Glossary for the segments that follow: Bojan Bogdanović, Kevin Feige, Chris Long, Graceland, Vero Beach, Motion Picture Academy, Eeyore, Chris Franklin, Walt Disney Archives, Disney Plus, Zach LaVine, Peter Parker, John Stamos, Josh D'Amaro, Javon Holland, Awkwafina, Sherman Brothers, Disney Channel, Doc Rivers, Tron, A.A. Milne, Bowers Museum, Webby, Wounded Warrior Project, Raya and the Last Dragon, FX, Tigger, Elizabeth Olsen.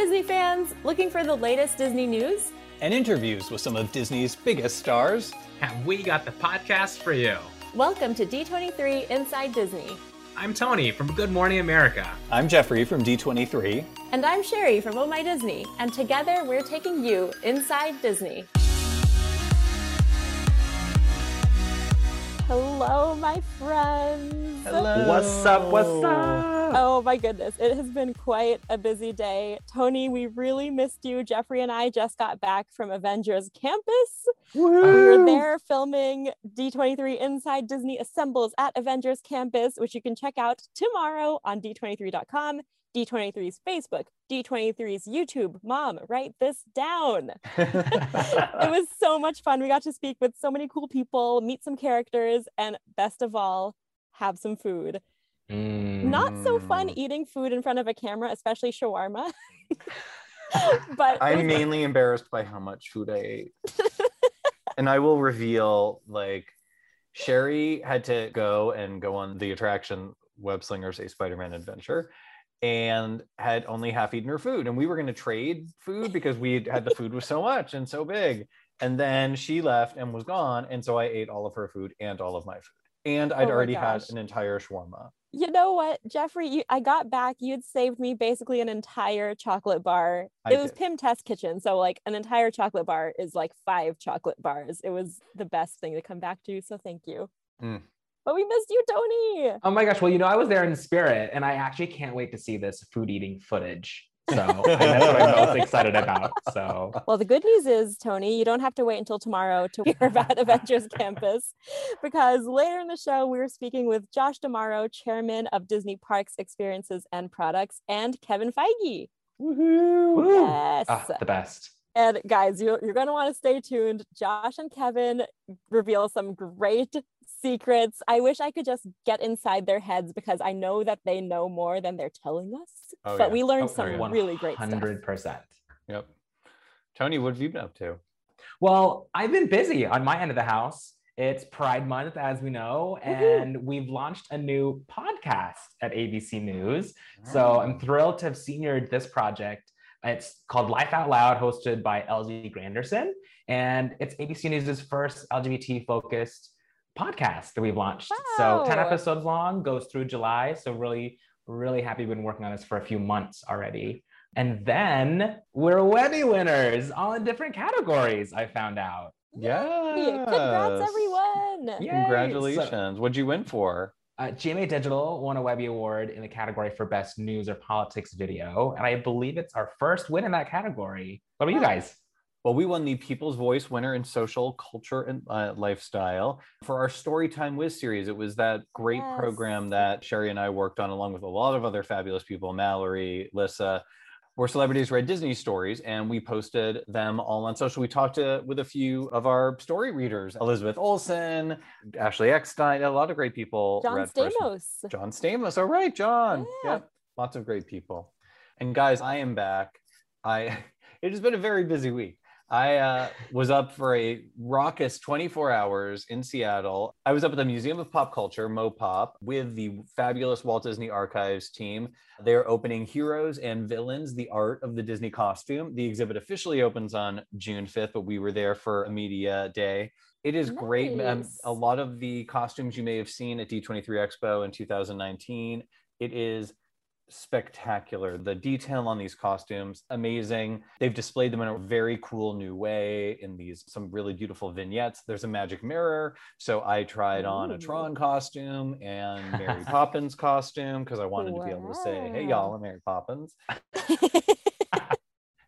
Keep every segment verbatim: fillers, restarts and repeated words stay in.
Disney fans, looking for the latest Disney news? And interviews with some of Disney's biggest stars. And we got the podcast for you. Welcome to D twenty-three Inside Disney. I'm Tony from Good Morning America. I'm Jeffrey from D twenty-three. And I'm Sherry from Oh My Disney. And together we're taking you Inside Disney. Hello, my friends. Hello. What's up? What's up? Oh, my goodness. It has been quite a busy day. Tony, we really missed you. Jeffrey and I just got back from Avengers Campus. Woo-hoo. We were there filming D twenty-three Inside Disney Assembles at Avengers Campus, which you can check out tomorrow on D twenty-three dot com, D twenty-three's Facebook, D twenty-three's YouTube. Mom, write this down. It was so much fun. We got to speak with so many cool people, meet some characters, and best of all, have some food. Mm. Not so fun eating food in front of a camera, especially shawarma. But I'm mainly embarrassed by how much food I ate. And I will reveal, like, Sherry had to go and go on the attraction Web Slingers: A Spider-Man Adventure, and had only half eaten her food, and we were going to trade food because we had the food was so much and so big, and then she left and was gone, and so I ate all of her food and all of my food, and I'd oh already gosh. had an entire shawarma. You know what, Jeffrey, you, I got back, you'd saved me basically an entire chocolate bar. I it did. was Pim Test Kitchen, so like an entire chocolate bar is like five chocolate bars. It was the best thing to come back to, so thank you. Mm. But we missed you, Tony. Oh my gosh. Well, you know, I was there in spirit, and I actually can't wait to see this food eating footage. So that's what I'm most excited about. So, well, the good news is, Tony, you don't have to wait until tomorrow to hear about Avengers Campus, because later in the show, we were speaking with Josh D'Amaro, chairman of Disney Parks, Experiences and Products, and Kevin Feige. Woohoo! Yes. Oh, the best. And guys, you're, you're going to want to stay tuned. Josh and Kevin reveal some great secrets. I wish I could just get inside their heads, because I know that they know more than they're telling us. Oh, but yeah. we learned oh, some yeah. really great stuff. one hundred percent. Yep. Tony, what have you been up to? Well, I've been busy on my end of the house. It's Pride Month, as we know, and mm-hmm. we've launched a new podcast at A B C News. Oh. So I'm thrilled to have seniored this project. It's called Life Out Loud, hosted by L Z Granderson, and it's A B C News' first L G B T-focused podcast that we've launched. Wow. So ten episodes long, goes through July. So really, really happy we've been working on this for a few months already. And then we're Webby winners, all in different categories, I found out. Yeah. Congrats, everyone. Yay. Congratulations. So, what'd you win for? Uh, G M A Digital won a Webby Award in the category for Best News or Politics Video. And I believe it's our first win in that category. What about oh. you guys? Well, we won the People's Voice winner in social, culture, and uh, lifestyle for our Storytime Wiz series. It was that great yes. program that Sherry and I worked on, along with a lot of other fabulous people, Mallory, Lissa, where celebrities read Disney stories, and we posted them all on social. We talked to, with a few of our story readers, Elizabeth Olsen, Ashley Eckstein, a lot of great people. John Stamos. John Stamos. All right, John. Yeah. Yep. Lots of great people. And guys, I am back. I It has been a very busy week. I uh, was up for a raucous twenty-four hours in Seattle. I was up at the Museum of Pop Culture, Mopop, with the fabulous Walt Disney Archives team. They're opening Heroes and Villains, the Art of the Disney Costume. The exhibit officially opens on June fifth, but we were there for a media day. It is nice. Great. Um, a lot of the costumes you may have seen at D twenty-three Expo in two thousand nineteen. It is spectacular. The detail on these costumes, amazing. They've displayed them in a very cool new way in these some really beautiful vignettes. There's a magic mirror, so I tried on Ooh. a Tron costume and Mary Poppins costume, because I wanted wow. to be able to say, hey y'all, I'm Mary Poppins.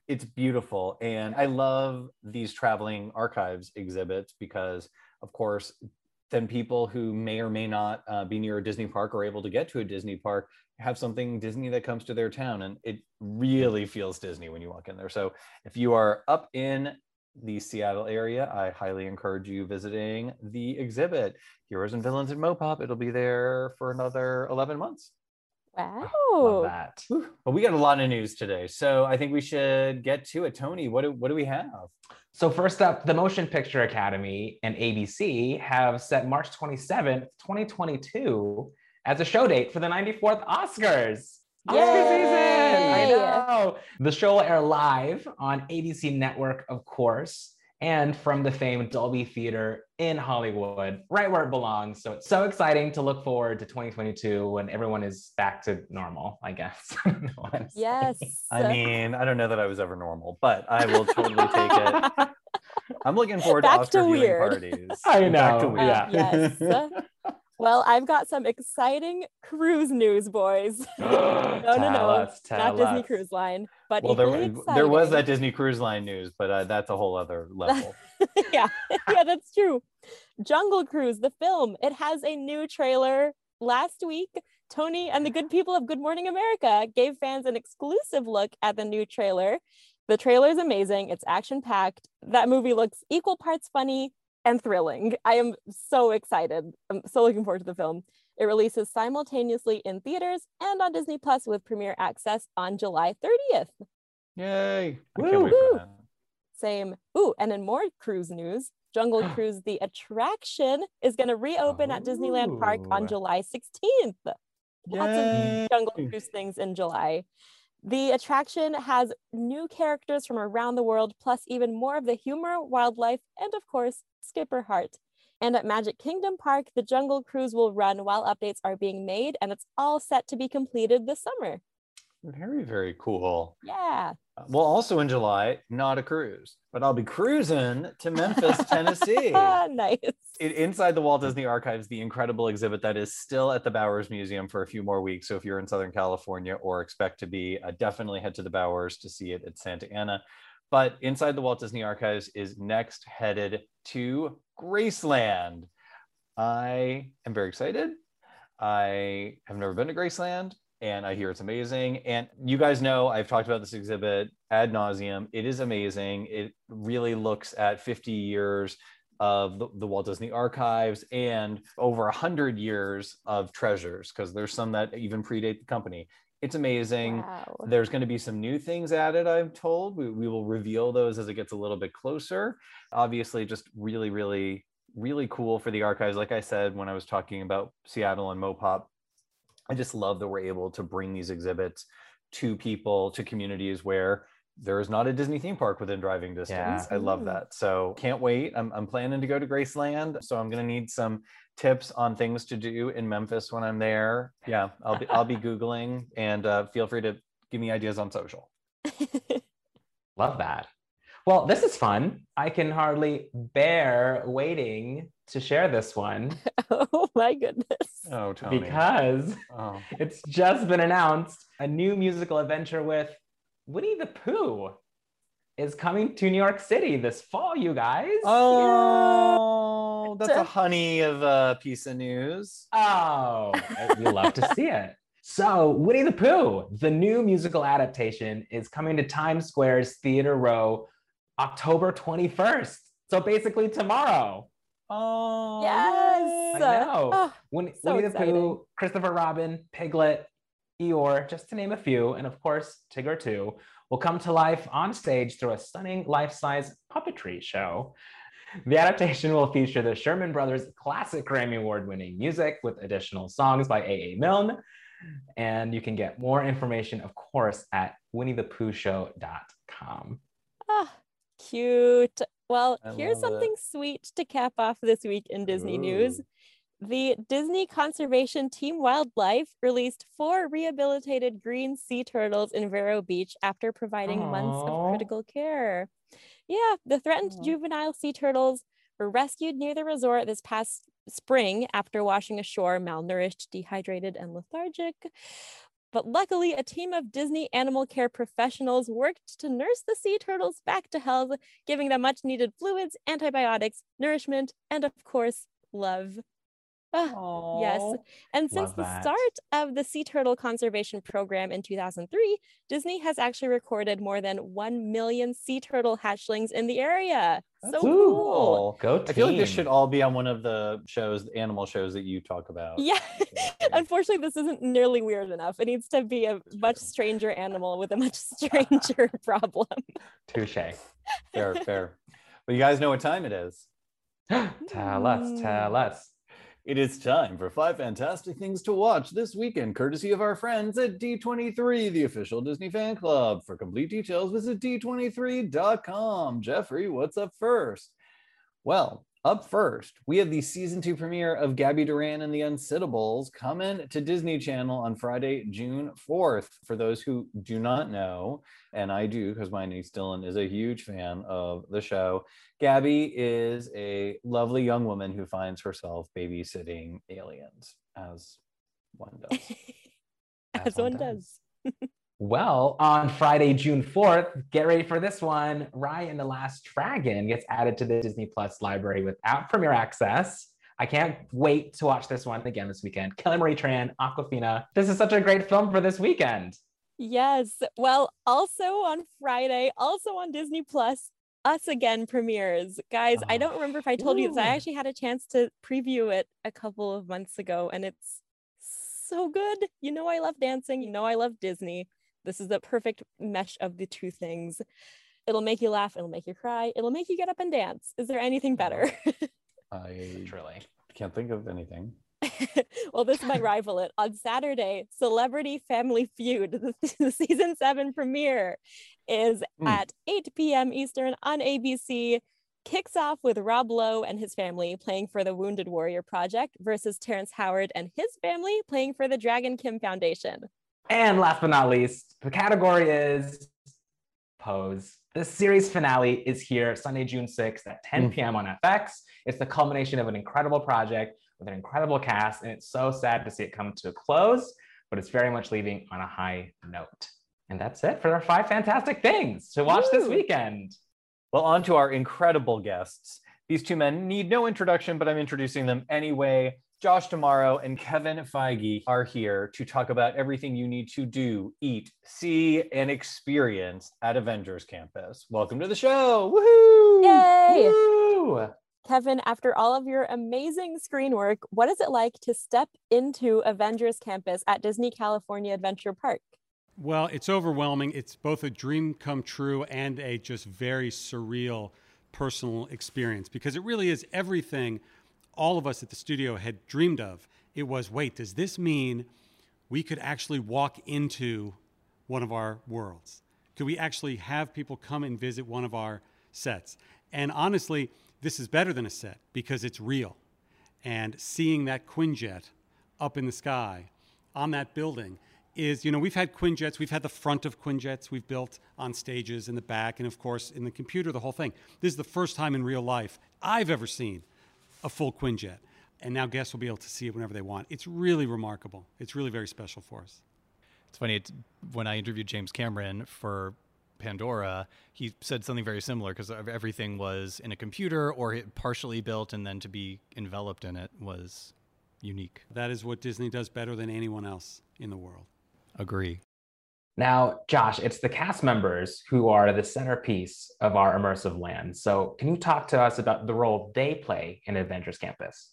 It's beautiful, and I love these traveling archives exhibits, because of course then people who may or may not uh, be near a Disney park or able to get to a Disney park have something Disney that comes to their town, and it really feels Disney when you walk in there. So if you are up in the Seattle area, I highly encourage you visiting the exhibit, Heroes and Villains at Mopop. It'll be there for another eleven months. Wow. Love that. But we got a lot of news today, so I think we should get to it. Tony, what do, what do we have? So first up, the Motion Picture Academy and A B C have set March twenty-seventh, twenty twenty-two as a show date for the ninety-fourth Oscars. Oscar season! I know! The show will air live on A B C Network, of course, and from the famed Dolby Theater in Hollywood, right where it belongs. So it's so exciting to look forward to twenty twenty-two when everyone is back to normal, I guess. I yes. Saying. I mean, I don't know that I was ever normal, but I will totally take it. I'm looking forward back to Oscar to viewing weird. Parties. I know. Back to weird. Uh, yes. Well, I've got some exciting cruise news, boys. no, no, no, us, not us. Disney Cruise Line, but well, there, was, there was that Disney Cruise Line news, but uh, that's a whole other level. yeah, yeah, that's true. Jungle Cruise, the film, it has a new trailer. Last week, Tony and the good people of Good Morning America gave fans an exclusive look at the new trailer. The trailer is amazing. It's action-packed. That movie looks equal parts funny and thrilling. I am so excited. I'm so looking forward to the film. It releases simultaneously in theaters and on Disney Plus with premiere access on July thirtieth. Yay. Woo. I can't wait for that. Same. Ooh, and in more cruise news, Jungle Cruise, the attraction, is going to reopen Ooh. At Disneyland Park on July sixteenth. Lots Yay. Of Jungle Cruise things in July. The attraction has new characters from around the world, plus even more of the humor, wildlife, and of course, Skipper Hart. And at Magic Kingdom Park, the Jungle Cruise will run while updates are being made, and it's all set to be completed this summer. Very, very cool. Yeah. Well, also in July, not a cruise, but I'll be cruising to Memphis, Tennessee. Nice. It, inside the Walt Disney Archives, the incredible exhibit that is still at the Bowers Museum for a few more weeks. So if you're in Southern California or expect to be, uh, definitely head to the Bowers to see it at Santa Ana. But inside the Walt Disney Archives is next headed to Graceland. I am very excited. I have never been to Graceland. And I hear it's amazing. And you guys know, I've talked about this exhibit ad nauseum. It is amazing. It really looks at fifty years of the, the Walt Disney Archives and over one hundred years of treasures, because there's some that even predate the company. It's amazing. Wow. There's going to be some new things added, I'm told. We, we will reveal those as it gets a little bit closer. Obviously, just really, really, really cool for the archives. Like I said, when I was talking about Seattle and Mopop, I just love that we're able to bring these exhibits to people, to communities where there is not a Disney theme park within driving distance. Yeah. I love that. So can't wait. I'm, I'm planning to go to Graceland. So I'm going to need some tips on things to do in Memphis when I'm there. Yeah, I'll be, I'll be Googling, and uh, feel free to give me ideas on social. Love that. Well, this is fun. I can hardly bear waiting to share this one. Oh my goodness. Oh, Tony. Because oh. It's just been announced a new musical adventure with Winnie the Pooh is coming to New York City this fall, you guys. Oh, yeah. That's a honey of a piece of news. Oh, we love to see it. So Winnie the Pooh, the new musical adaptation, is coming to Times Square's Theater Row October twenty-first. So basically tomorrow. Oh, yes. I know. Oh, Winnie, so Winnie the Pooh, Christopher Robin, Piglet, Eeyore, just to name a few, and of course, Tigger too, will come to life on stage through a stunning life-size puppetry show. The adaptation will feature the Sherman Brothers' classic Grammy Award-winning music with additional songs by A A. Milne. And you can get more information, of course, at winnie the pooh show dot com. Ah, cute. Well, I here's something it. sweet to cap off this week in Disney Ooh. News. The Disney Conservation Team Wildlife released four rehabilitated green sea turtles in Vero Beach after providing Aww. Months of critical care. Yeah, the threatened Aww. Juvenile sea turtles were rescued near the resort this past spring after washing ashore malnourished, dehydrated, and lethargic. But luckily, a team of Disney animal care professionals worked to nurse the sea turtles back to health, giving them much needed fluids, antibiotics, nourishment, and of course, love. Oh, yes. And since the start of the sea turtle conservation program in two thousand three, Disney has actually recorded more than one million sea turtle hatchlings in the area. That's so cool. cool. Go team. I feel like this should all be on one of the shows, the animal shows that you talk about. Yeah. Unfortunately, this isn't nearly weird enough. It needs to be a much stranger animal with a much stranger problem. Touche. Fair, fair. Well, you guys know what time it is. Tell us, tell us. It is time for five fantastic things to watch this weekend, courtesy of our friends at D twenty-three, the official Disney fan club. For complete details, visit D twenty-three dot com. Jeffrey, what's up first? Well, up first, we have the season two premiere of Gabby Duran and the Unsittables coming to Disney Channel on Friday, June fourth. For those who do not know, and I do because my niece Dylan is a huge fan of the show, Gabby is a lovely young woman who finds herself babysitting aliens, as one does. as, as one, one does. does. Well, on Friday, June fourth, get ready for this one. Raya and the Last Dragon gets added to the Disney Plus library without premiere access. I can't wait to watch this one again this weekend. Kelly Marie Tran, Awkwafina. This is such a great film for this weekend. Yes. Well, also on Friday, also on Disney Plus, Us Again premieres. Guys, oh. I don't remember if I told Ooh. you this. I actually had a chance to preview it a couple of months ago, and it's so good. You know I love dancing. You know I love Disney. This is the perfect mesh of the two things. It'll make you laugh. It'll make you cry. It'll make you get up and dance. Is there anything better? I truly can't think of anything. Well, this might rival it. On Saturday, Celebrity Family Feud, the, the season seven premiere is mm. at eight p.m. Eastern on A B C. Kicks off with Rob Lowe and his family playing for the Wounded Warrior Project versus Terrence Howard and his family playing for the Dragon Kim Foundation. And last but not least, the category is Pose. The series finale is here Sunday, June sixth at ten p.m. on F X. It's the culmination of an incredible project with an incredible cast, and it's so sad to see it come to a close, but it's very much leaving on a high note. And that's it for our five fantastic things to watch Woo. this weekend. Well, on to our incredible guests. These two men need no introduction, but I'm introducing them anyway. Josh D'Amaro and Kevin Feige are here to talk about everything you need to do, eat, see, and experience at Avengers Campus. Welcome to the show. Woohoo! Yay! Woo! Kevin, after all of your amazing screen work, what is it like to step into Avengers Campus at Disney California Adventure Park? Well, it's overwhelming. It's both a dream come true and a just very surreal personal experience, because it really is everything all of us at the studio had dreamed of. It was, wait, does this mean we could actually walk into one of our worlds? Could we actually have people come and visit one of our sets? And honestly, this is better than a set because it's real. And seeing that Quinjet up in the sky on that building is, you know, we've had Quinjets, we've had the front of Quinjets we've built on stages in the back, and of course in the computer, the whole thing. This is the first time in real life I've ever seen a full Quinjet, and now guests will be able to see it whenever they want. It's really remarkable. It's really very special for us. It's funny, it's, when I interviewed James Cameron for Pandora, he said something very similar, because everything was in a computer or it partially built, and then to be enveloped in it was unique. That is what Disney does better than anyone else in the world. Agree. Now, Josh, it's the cast members who are the centerpiece of our immersive land. So can you talk to us about the role they play in Avengers Campus?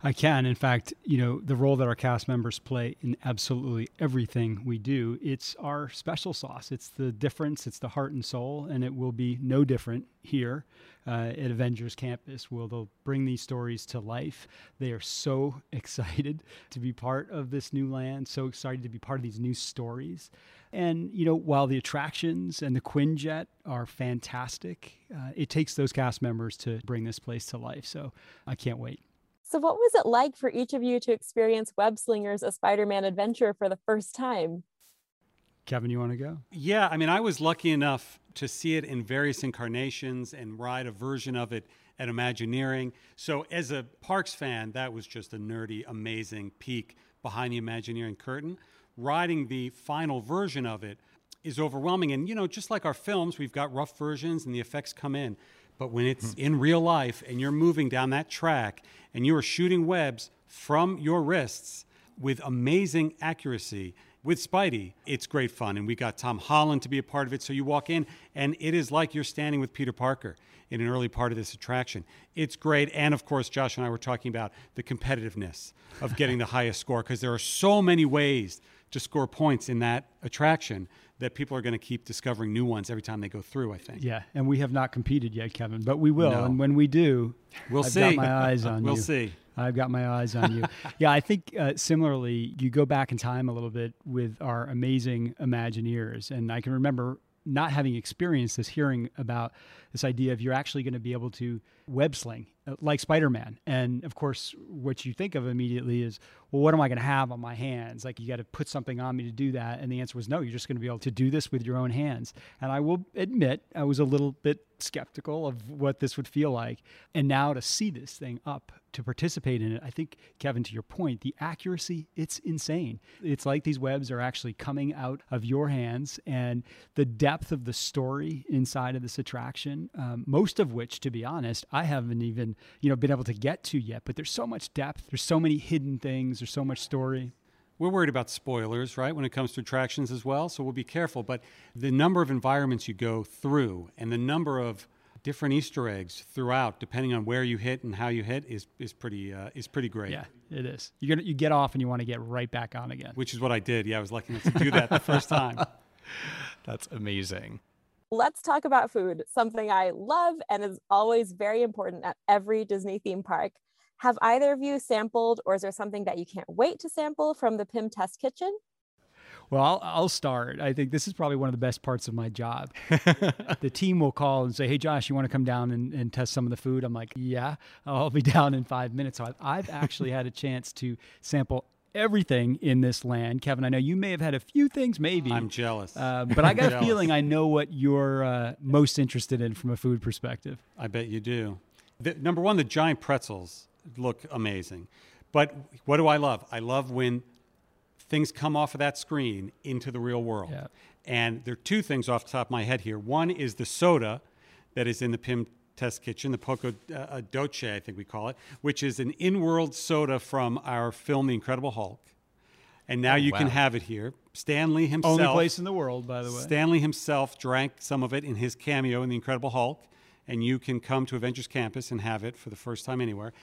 I can. In fact, you know, the role that our cast members play in absolutely everything we do, it's our special sauce. It's the difference. It's the heart and soul. And it will be no different here uh, at Avengers Campus, where they'll bring these stories to life. They are so excited to be part of this new land, so excited to be part of these new stories. And, you know, while the attractions and the Quinjet are fantastic, uh, it takes those cast members to bring this place to life. So I can't wait. So what was it like for each of you to experience Web Slingers: A Spider-Man Adventure for the first time? Kevin, you want to go? Yeah, I mean, I was lucky enough to see it in various incarnations and ride a version of it at Imagineering. So as a Parks fan, that was just a nerdy, amazing peek behind the Imagineering curtain. Riding the final version of it is overwhelming. And, you know, just like our films, we've got rough versions and the effects come in. But when it's in real life and you're moving down that track and you are shooting webs from your wrists with amazing accuracy with Spidey, it's great fun. And we got Tom Holland to be a part of it. So you walk in and it is like you're standing with Peter Parker in an early part of this attraction. It's great. And of course, Josh and I were talking about the competitiveness of getting the highest score, because there are so many ways to score points in that attraction that people are going to keep discovering new ones every time they go through, I think. Yeah, and we have not competed yet, Kevin, but we will. No. And when we do, we'll I've see. got my eyes on we'll you. We'll see. I've got my eyes on you. Yeah, I think uh, similarly, you go back in time a little bit with our amazing Imagineers. And I can remember not having experienced this, hearing about this idea of you're actually going to be able to web sling uh, like Spider-Man. And of course, what you think of immediately is, well, what am I going to have on my hands? Like, you got to put something on me to do that. And the answer was no, you're just going to be able to do this with your own hands. And I will admit, I was a little bit skeptical of what this would feel like. And now to see this thing up, to participate in it, I think, Kevin, to your point, the accuracy, it's insane. It's like these webs are actually coming out of your hands, and the depth of the story inside of this attraction, um, most of which, to be honest, I haven't even, you know, been able to get to yet, but there's so much depth. There's so many hidden things. There's so much story. We're worried about spoilers, right, when it comes to attractions as well, so we'll be careful. But the number of environments you go through and the number of different Easter eggs throughout, depending on where you hit and how you hit, is is pretty uh, is pretty great. Yeah, it is. You're gonna, you get off and you want to get right back on again. Which is what I did. Yeah, I was lucky enough to do that the first time. That's amazing. Let's talk about food, something I love and is always very important at every Disney theme park. Have either of you sampled, or is there something that you can't wait to sample from the P I M Test Kitchen? Well, I'll, I'll start. I think this is probably one of the best parts of my job. The team will call and say, hey, Josh, you want to come down and, and test some of the food? I'm like, yeah, I'll be down in five minutes. So I've, I've actually had a chance to sample everything in this land. Kevin, I know you may have had a few things, maybe. I'm jealous. Uh, but I got a feeling I know what you're uh, most interested in from a food perspective. I bet you do. The, number one, the giant pretzels look amazing. But what do I love? I love when things come off of that screen into the real world. Yeah. And there are two things off the top of my head here. One is the soda that is in the P I M Test Kitchen, the Poco uh, Dolce, I think we call it, which is an in-world soda from our film, The Incredible Hulk. And now oh, you wow. can have it here. Stanley himself. Only place in the world, by the way. Stanley himself drank some of it in his cameo in The Incredible Hulk. And you can come to Avengers Campus and have it for the first time anywhere.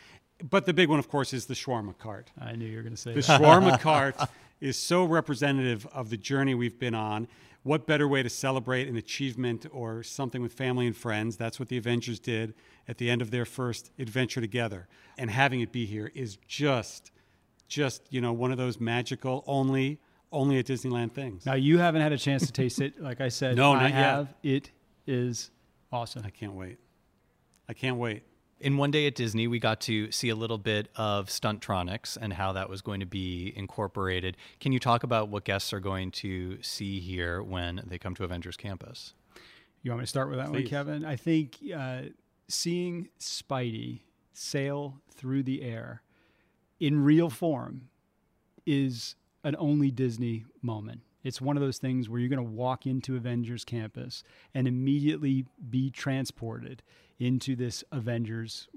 But the big one, of course, is the shawarma cart. I knew you were going to say the that. The shawarma cart is so representative of the journey we've been on. What better way to celebrate an achievement or something with family and friends? That's what the Avengers did at the end of their first adventure together. And having it be here is just, just, you know, one of those magical only, only at Disneyland things. Now, you haven't had a chance to taste it. Like I said, no, I have. Yet. It is awesome. I can't wait. I can't wait. In One Day at Disney, we got to see a little bit of Stuntronics and how that was going to be incorporated. Can you talk about what guests are going to see here when they come to Avengers Campus? You want me to start with that Please. one, Kevin? I think uh, seeing Spidey sail through the air in real form is an only Disney moment. It's one of those things where you're going to walk into Avengers Campus and immediately be transported into this Avengers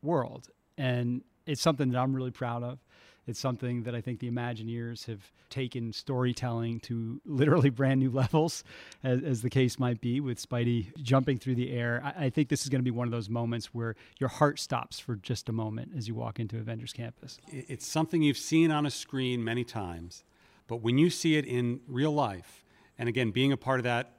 world. And it's something that I'm really proud of. It's something that I think the Imagineers have taken storytelling to literally brand new levels, as, as the case might be with Spidey jumping through the air. I, I think this is going to be one of those moments where your heart stops for just a moment as you walk into Avengers Campus. It's something you've seen on a screen many times. But when you see it in real life, and again, being a part of that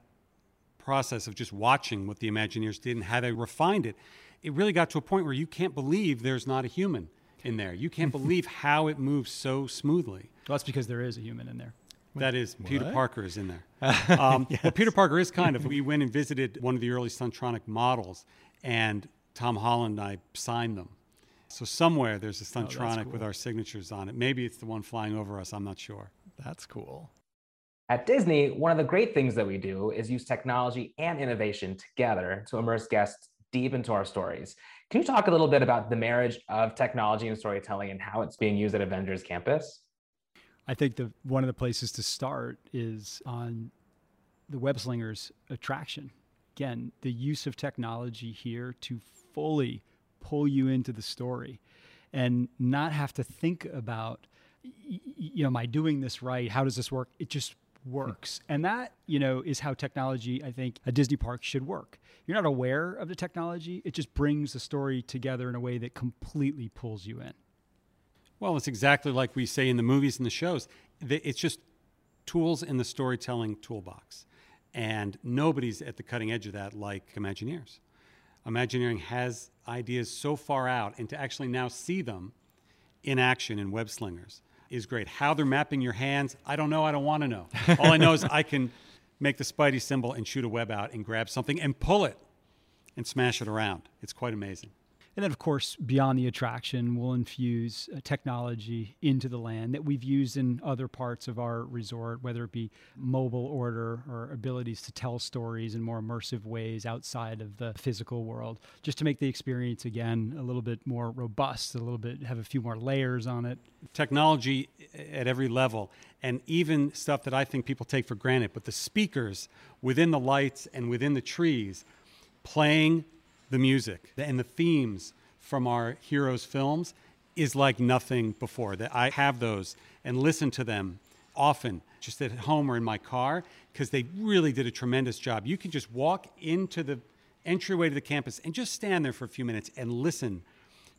process of just watching what the Imagineers did and how they refined it, it really got to a point where you can't believe there's not a human in there. You can't believe how it moves so smoothly. Well, that's because there is a human in there. That is, what? Peter Parker is in there. Um, yes. Well, Peter Parker is kind of. We went and visited one of the early Stuntronic models, and Tom Holland and I signed them. So somewhere there's a Stuntronic oh, cool. with our signatures on it. Maybe it's the one flying over us. I'm not sure. That's cool. At Disney, one of the great things that we do is use technology and innovation together to immerse guests deep into our stories. Can you talk a little bit about the marriage of technology and storytelling and how it's being used at Avengers Campus? I think the one of the places to start is on the Web Slingers attraction. Again, the use of technology here to fully pull you into the story and not have to think about, you know, am I doing this right? How does this work? It just works. And that, you know, is how technology, I think, a Disney park should work. You're not aware of the technology. It just brings the story together in a way that completely pulls you in. Well, it's exactly like we say in the movies and the shows. It's just tools in the storytelling toolbox. And nobody's at the cutting edge of that like Imagineers. Imagineering has ideas so far out, and to actually now see them in action in Web Slingers is great. How they're mapping your hands, I don't know, I don't want to know. All I know is I can make the Spidey symbol and shoot a web out and grab something and pull it and smash it around. It's quite amazing. And then, of course, beyond the attraction, we'll infuse technology into the land that we've used in other parts of our resort, whether it be mobile order or abilities to tell stories in more immersive ways outside of the physical world, just to make the experience, again, a little bit more robust, a little bit, have a few more layers on it. Technology at every level, and even stuff that I think people take for granted, but the speakers within the lights and within the trees playing the music and the themes from our heroes' films is like nothing before. That I have those and listen to them often, just at home or in my car, because they really did a tremendous job. You can just walk into the entryway to the campus and just stand there for a few minutes and listen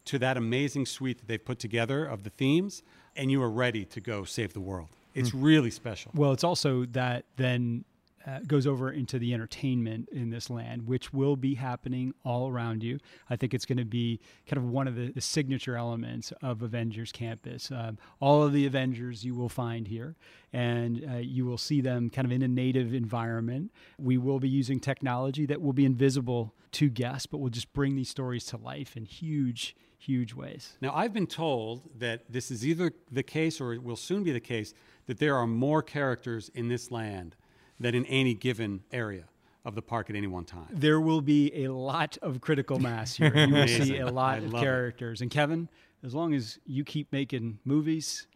to that amazing suite that they've put together of the themes, and you are ready to go save the world. It's mm. really special. Well, it's also that then Uh, goes over into the entertainment in this land, which will be happening all around you. I think it's going to be kind of one of the, the signature elements of Avengers Campus. Um, all of the Avengers you will find here, and uh, you will see them kind of in a native environment. We will be using technology that will be invisible to guests, but will just bring these stories to life in huge, huge ways. Now, I've been told that this is either the case, or it will soon be the case, that there are more characters in this land than in any given area of the park at any one time. There will be a lot of critical mass here. You will see a lot I of characters. It. And Kevin, as long as you keep making movies,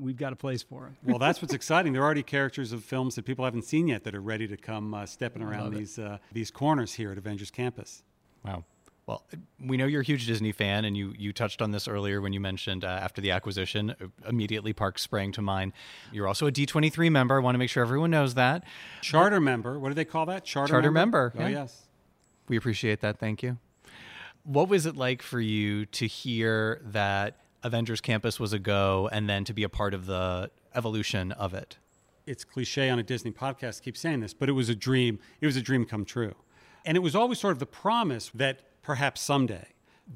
we've got a place for them. Well, that's what's exciting. There are already characters of films that people haven't seen yet that are ready to come uh, stepping around these uh, these corners here at Avengers Campus. Wow. Well, we know you're a huge Disney fan, and you, you touched on this earlier when you mentioned uh, after the acquisition, immediately parks sprang to mind. You're also a D twenty-three member. I want to make sure everyone knows that. Charter but, member. What do they call that? Charter, charter member. member. Oh, yeah. Yes. We appreciate that. Thank you. What was it like for you to hear that Avengers Campus was a go and then to be a part of the evolution of it? It's cliche on a Disney podcast to keep saying this, but it was a dream. It was a dream come true. And it was always sort of the promise that perhaps someday.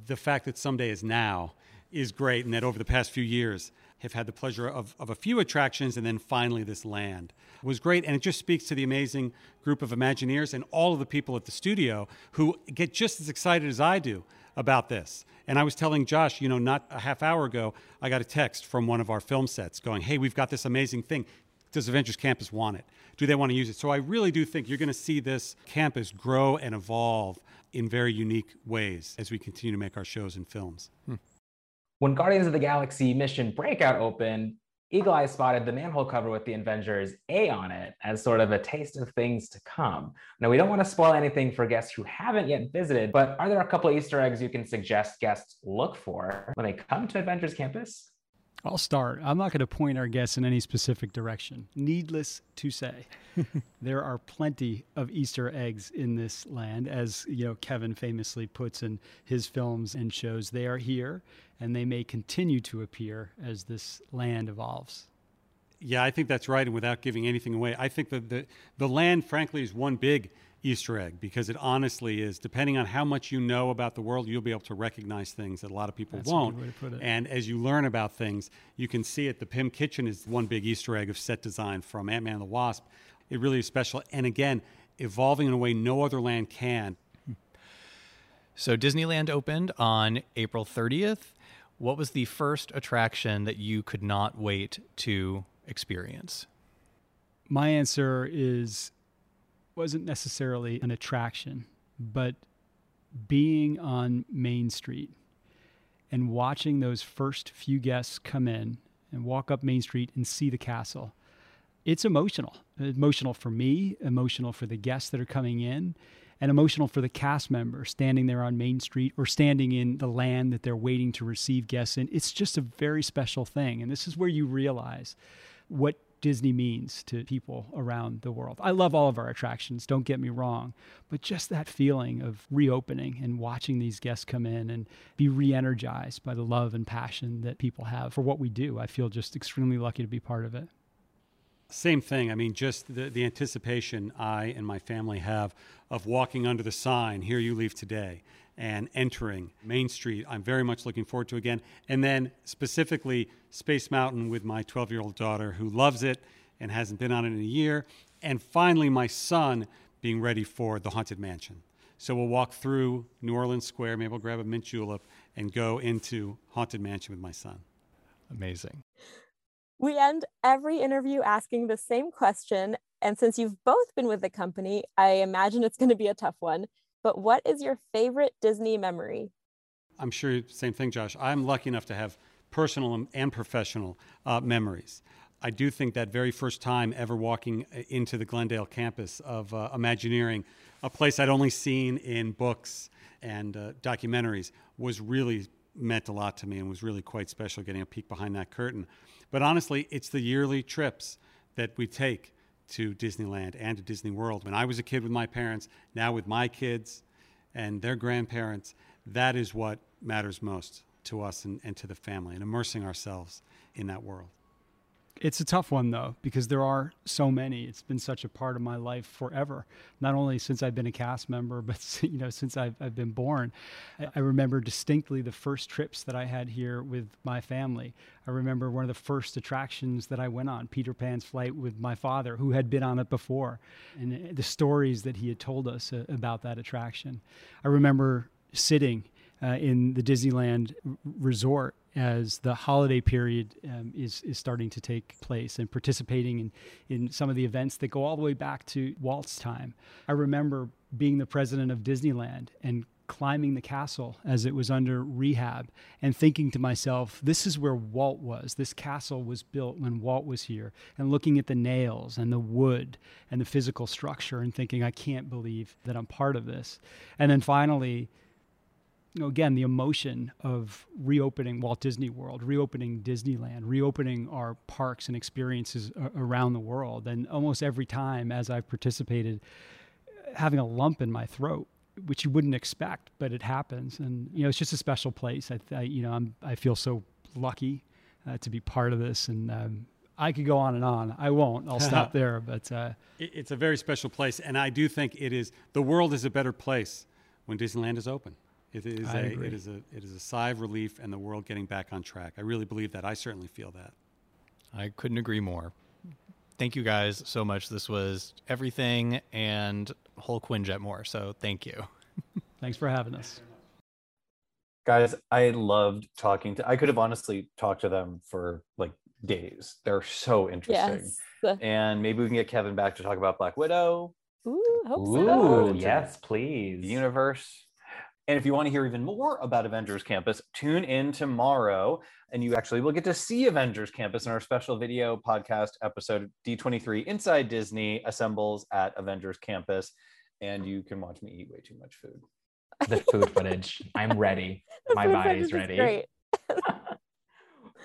The fact that someday is now is great, and that over the past few years have had the pleasure of, of a few attractions, and then finally this land was great. And it just speaks to the amazing group of Imagineers and all of the people at the studio who get just as excited as I do about this. And I was telling Josh, you know, not a half hour ago, I got a text from one of our film sets going, hey, we've got this amazing thing. Does Avengers Campus want it? Do they want to use it? So I really do think you're going to see this campus grow and evolve in very unique ways as we continue to make our shows and films. Hmm. When Guardians of the Galaxy Mission Breakout opened, Eagle Eye spotted the manhole cover with the Avengers A on it as sort of a taste of things to come. Now, we don't want to spoil anything for guests who haven't yet visited, but are there a couple of Easter eggs you can suggest guests look for when they come to Avengers Campus? I'll start. I'm not going to point our guests in any specific direction. Needless to say, there are plenty of Easter eggs in this land. As you know, Kevin famously puts in his films and shows, they are here, and they may continue to appear as this land evolves. Yeah, I think that's right, and without giving anything away, I think that the, the land, frankly, is one big Easter egg, because it honestly is, depending on how much you know about the world, you'll be able to recognize things that a lot of people That's won't. A good way to put it. And as you learn about things, you can see it. The Pym Kitchen is one big Easter egg of set design from Ant-Man and the Wasp. It really is special. And again, evolving in a way no other land can. So Disneyland opened on April thirtieth. What was the first attraction that you could not wait to experience? My answer is wasn't necessarily an attraction, but being on Main Street and watching those first few guests come in and walk up Main Street and see the castle. It's emotional. Emotional for me, emotional for the guests that are coming in, and emotional for the cast member standing there on Main Street or standing in the land that they're waiting to receive guests in. It's just a very special thing. And this is where you realize what Disney means to people around the world. I love all of our attractions, don't get me wrong, but just that feeling of reopening and watching these guests come in and be re-energized by the love and passion that people have for what we do. I feel just extremely lucky to be part of it. Same thing. I mean, just the, the anticipation I and my family have of walking under the sign, "Here you leave today," and entering Main Street, I'm very much looking forward to again. And then specifically Space Mountain with my twelve-year-old daughter who loves it and hasn't been on it in a year. And finally, my son being ready for the Haunted Mansion. So we'll walk through New Orleans Square, maybe we'll grab a mint julep, and go into Haunted Mansion with my son. Amazing. We end every interview asking the same question. And since you've both been with the company, I imagine it's going to be a tough one. But what is your favorite Disney memory? I'm sure, same thing, Josh. I'm lucky enough to have personal and professional uh, memories. I do think that very first time ever walking into the Glendale campus of uh, Imagineering, a place I'd only seen in books and uh, documentaries, was really meant a lot to me and was really quite special getting a peek behind that curtain. But honestly, it's the yearly trips that we take to Disneyland and to Disney World. When I was a kid with my parents, now with my kids and their grandparents, that is what matters most to us and, and to the family, and immersing ourselves in that world. It's a tough one, though, because there are so many. It's been such a part of my life forever, not only since I've been a cast member, but you know, since I've, I've been born. I, I remember distinctly the first trips that I had here with my family. I remember one of the first attractions that I went on, Peter Pan's flight with my father, who had been on it before, and the stories that he had told us uh, about that attraction. I remember sitting uh, in the Disneyland resort as the holiday period um, is, is starting to take place, and participating in, in some of the events that go all the way back to Walt's time. I remember being the president of Disneyland and climbing the castle as it was under rehab and thinking to myself, this is where Walt was. This castle was built when Walt was here, and looking at the nails and the wood and the physical structure and thinking, I can't believe that I'm part of this. And then finally, you know, again, the emotion of reopening Walt Disney World, reopening Disneyland, reopening our parks and experiences around the world. And almost every time as I've participated, having a lump in my throat, which you wouldn't expect, but it happens. And, you know, it's just a special place. I, I you know, I'm, I feel so lucky uh, to be part of this. And um, I could go on and on. I won't. I'll stop there. But uh, it's a very special place. And I do think it is, the world is a better place when Disneyland is open. It is, a, it, is a, it is a sigh of relief and the world getting back on track. I really believe that. I certainly feel that. I couldn't agree more. Thank you guys so much. This was everything and whole Quinjet more. So thank you. Thanks for having us. Guys, I loved talking to, I could have honestly talked to them for like days. They're so interesting. Yes. And maybe we can get Kevin back to talk about Black Widow. Ooh, hope Ooh, so. Ooh, yes, please. The universe. And if you want to hear even more about Avengers Campus, tune in tomorrow, and you actually will get to see Avengers Campus in our special video podcast episode, D twenty-three Inside Disney Assembles at Avengers Campus. And you can watch me eat way too much food. The food footage. I'm ready. My body's ready. Great.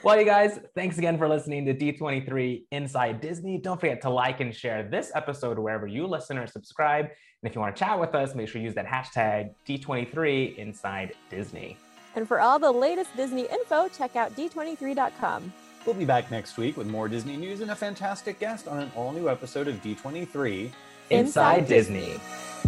Well, you guys, thanks again for listening to D twenty-three Inside Disney. Don't forget to like and share this episode wherever you listen or subscribe. And if you want to chat with us, make sure you use that hashtag D twenty-three Inside Disney. And for all the latest Disney info, check out D twenty-three dot com. We'll be back next week with more Disney news and a fantastic guest on an all-new episode of D twenty-three Inside, Inside Disney. Disney.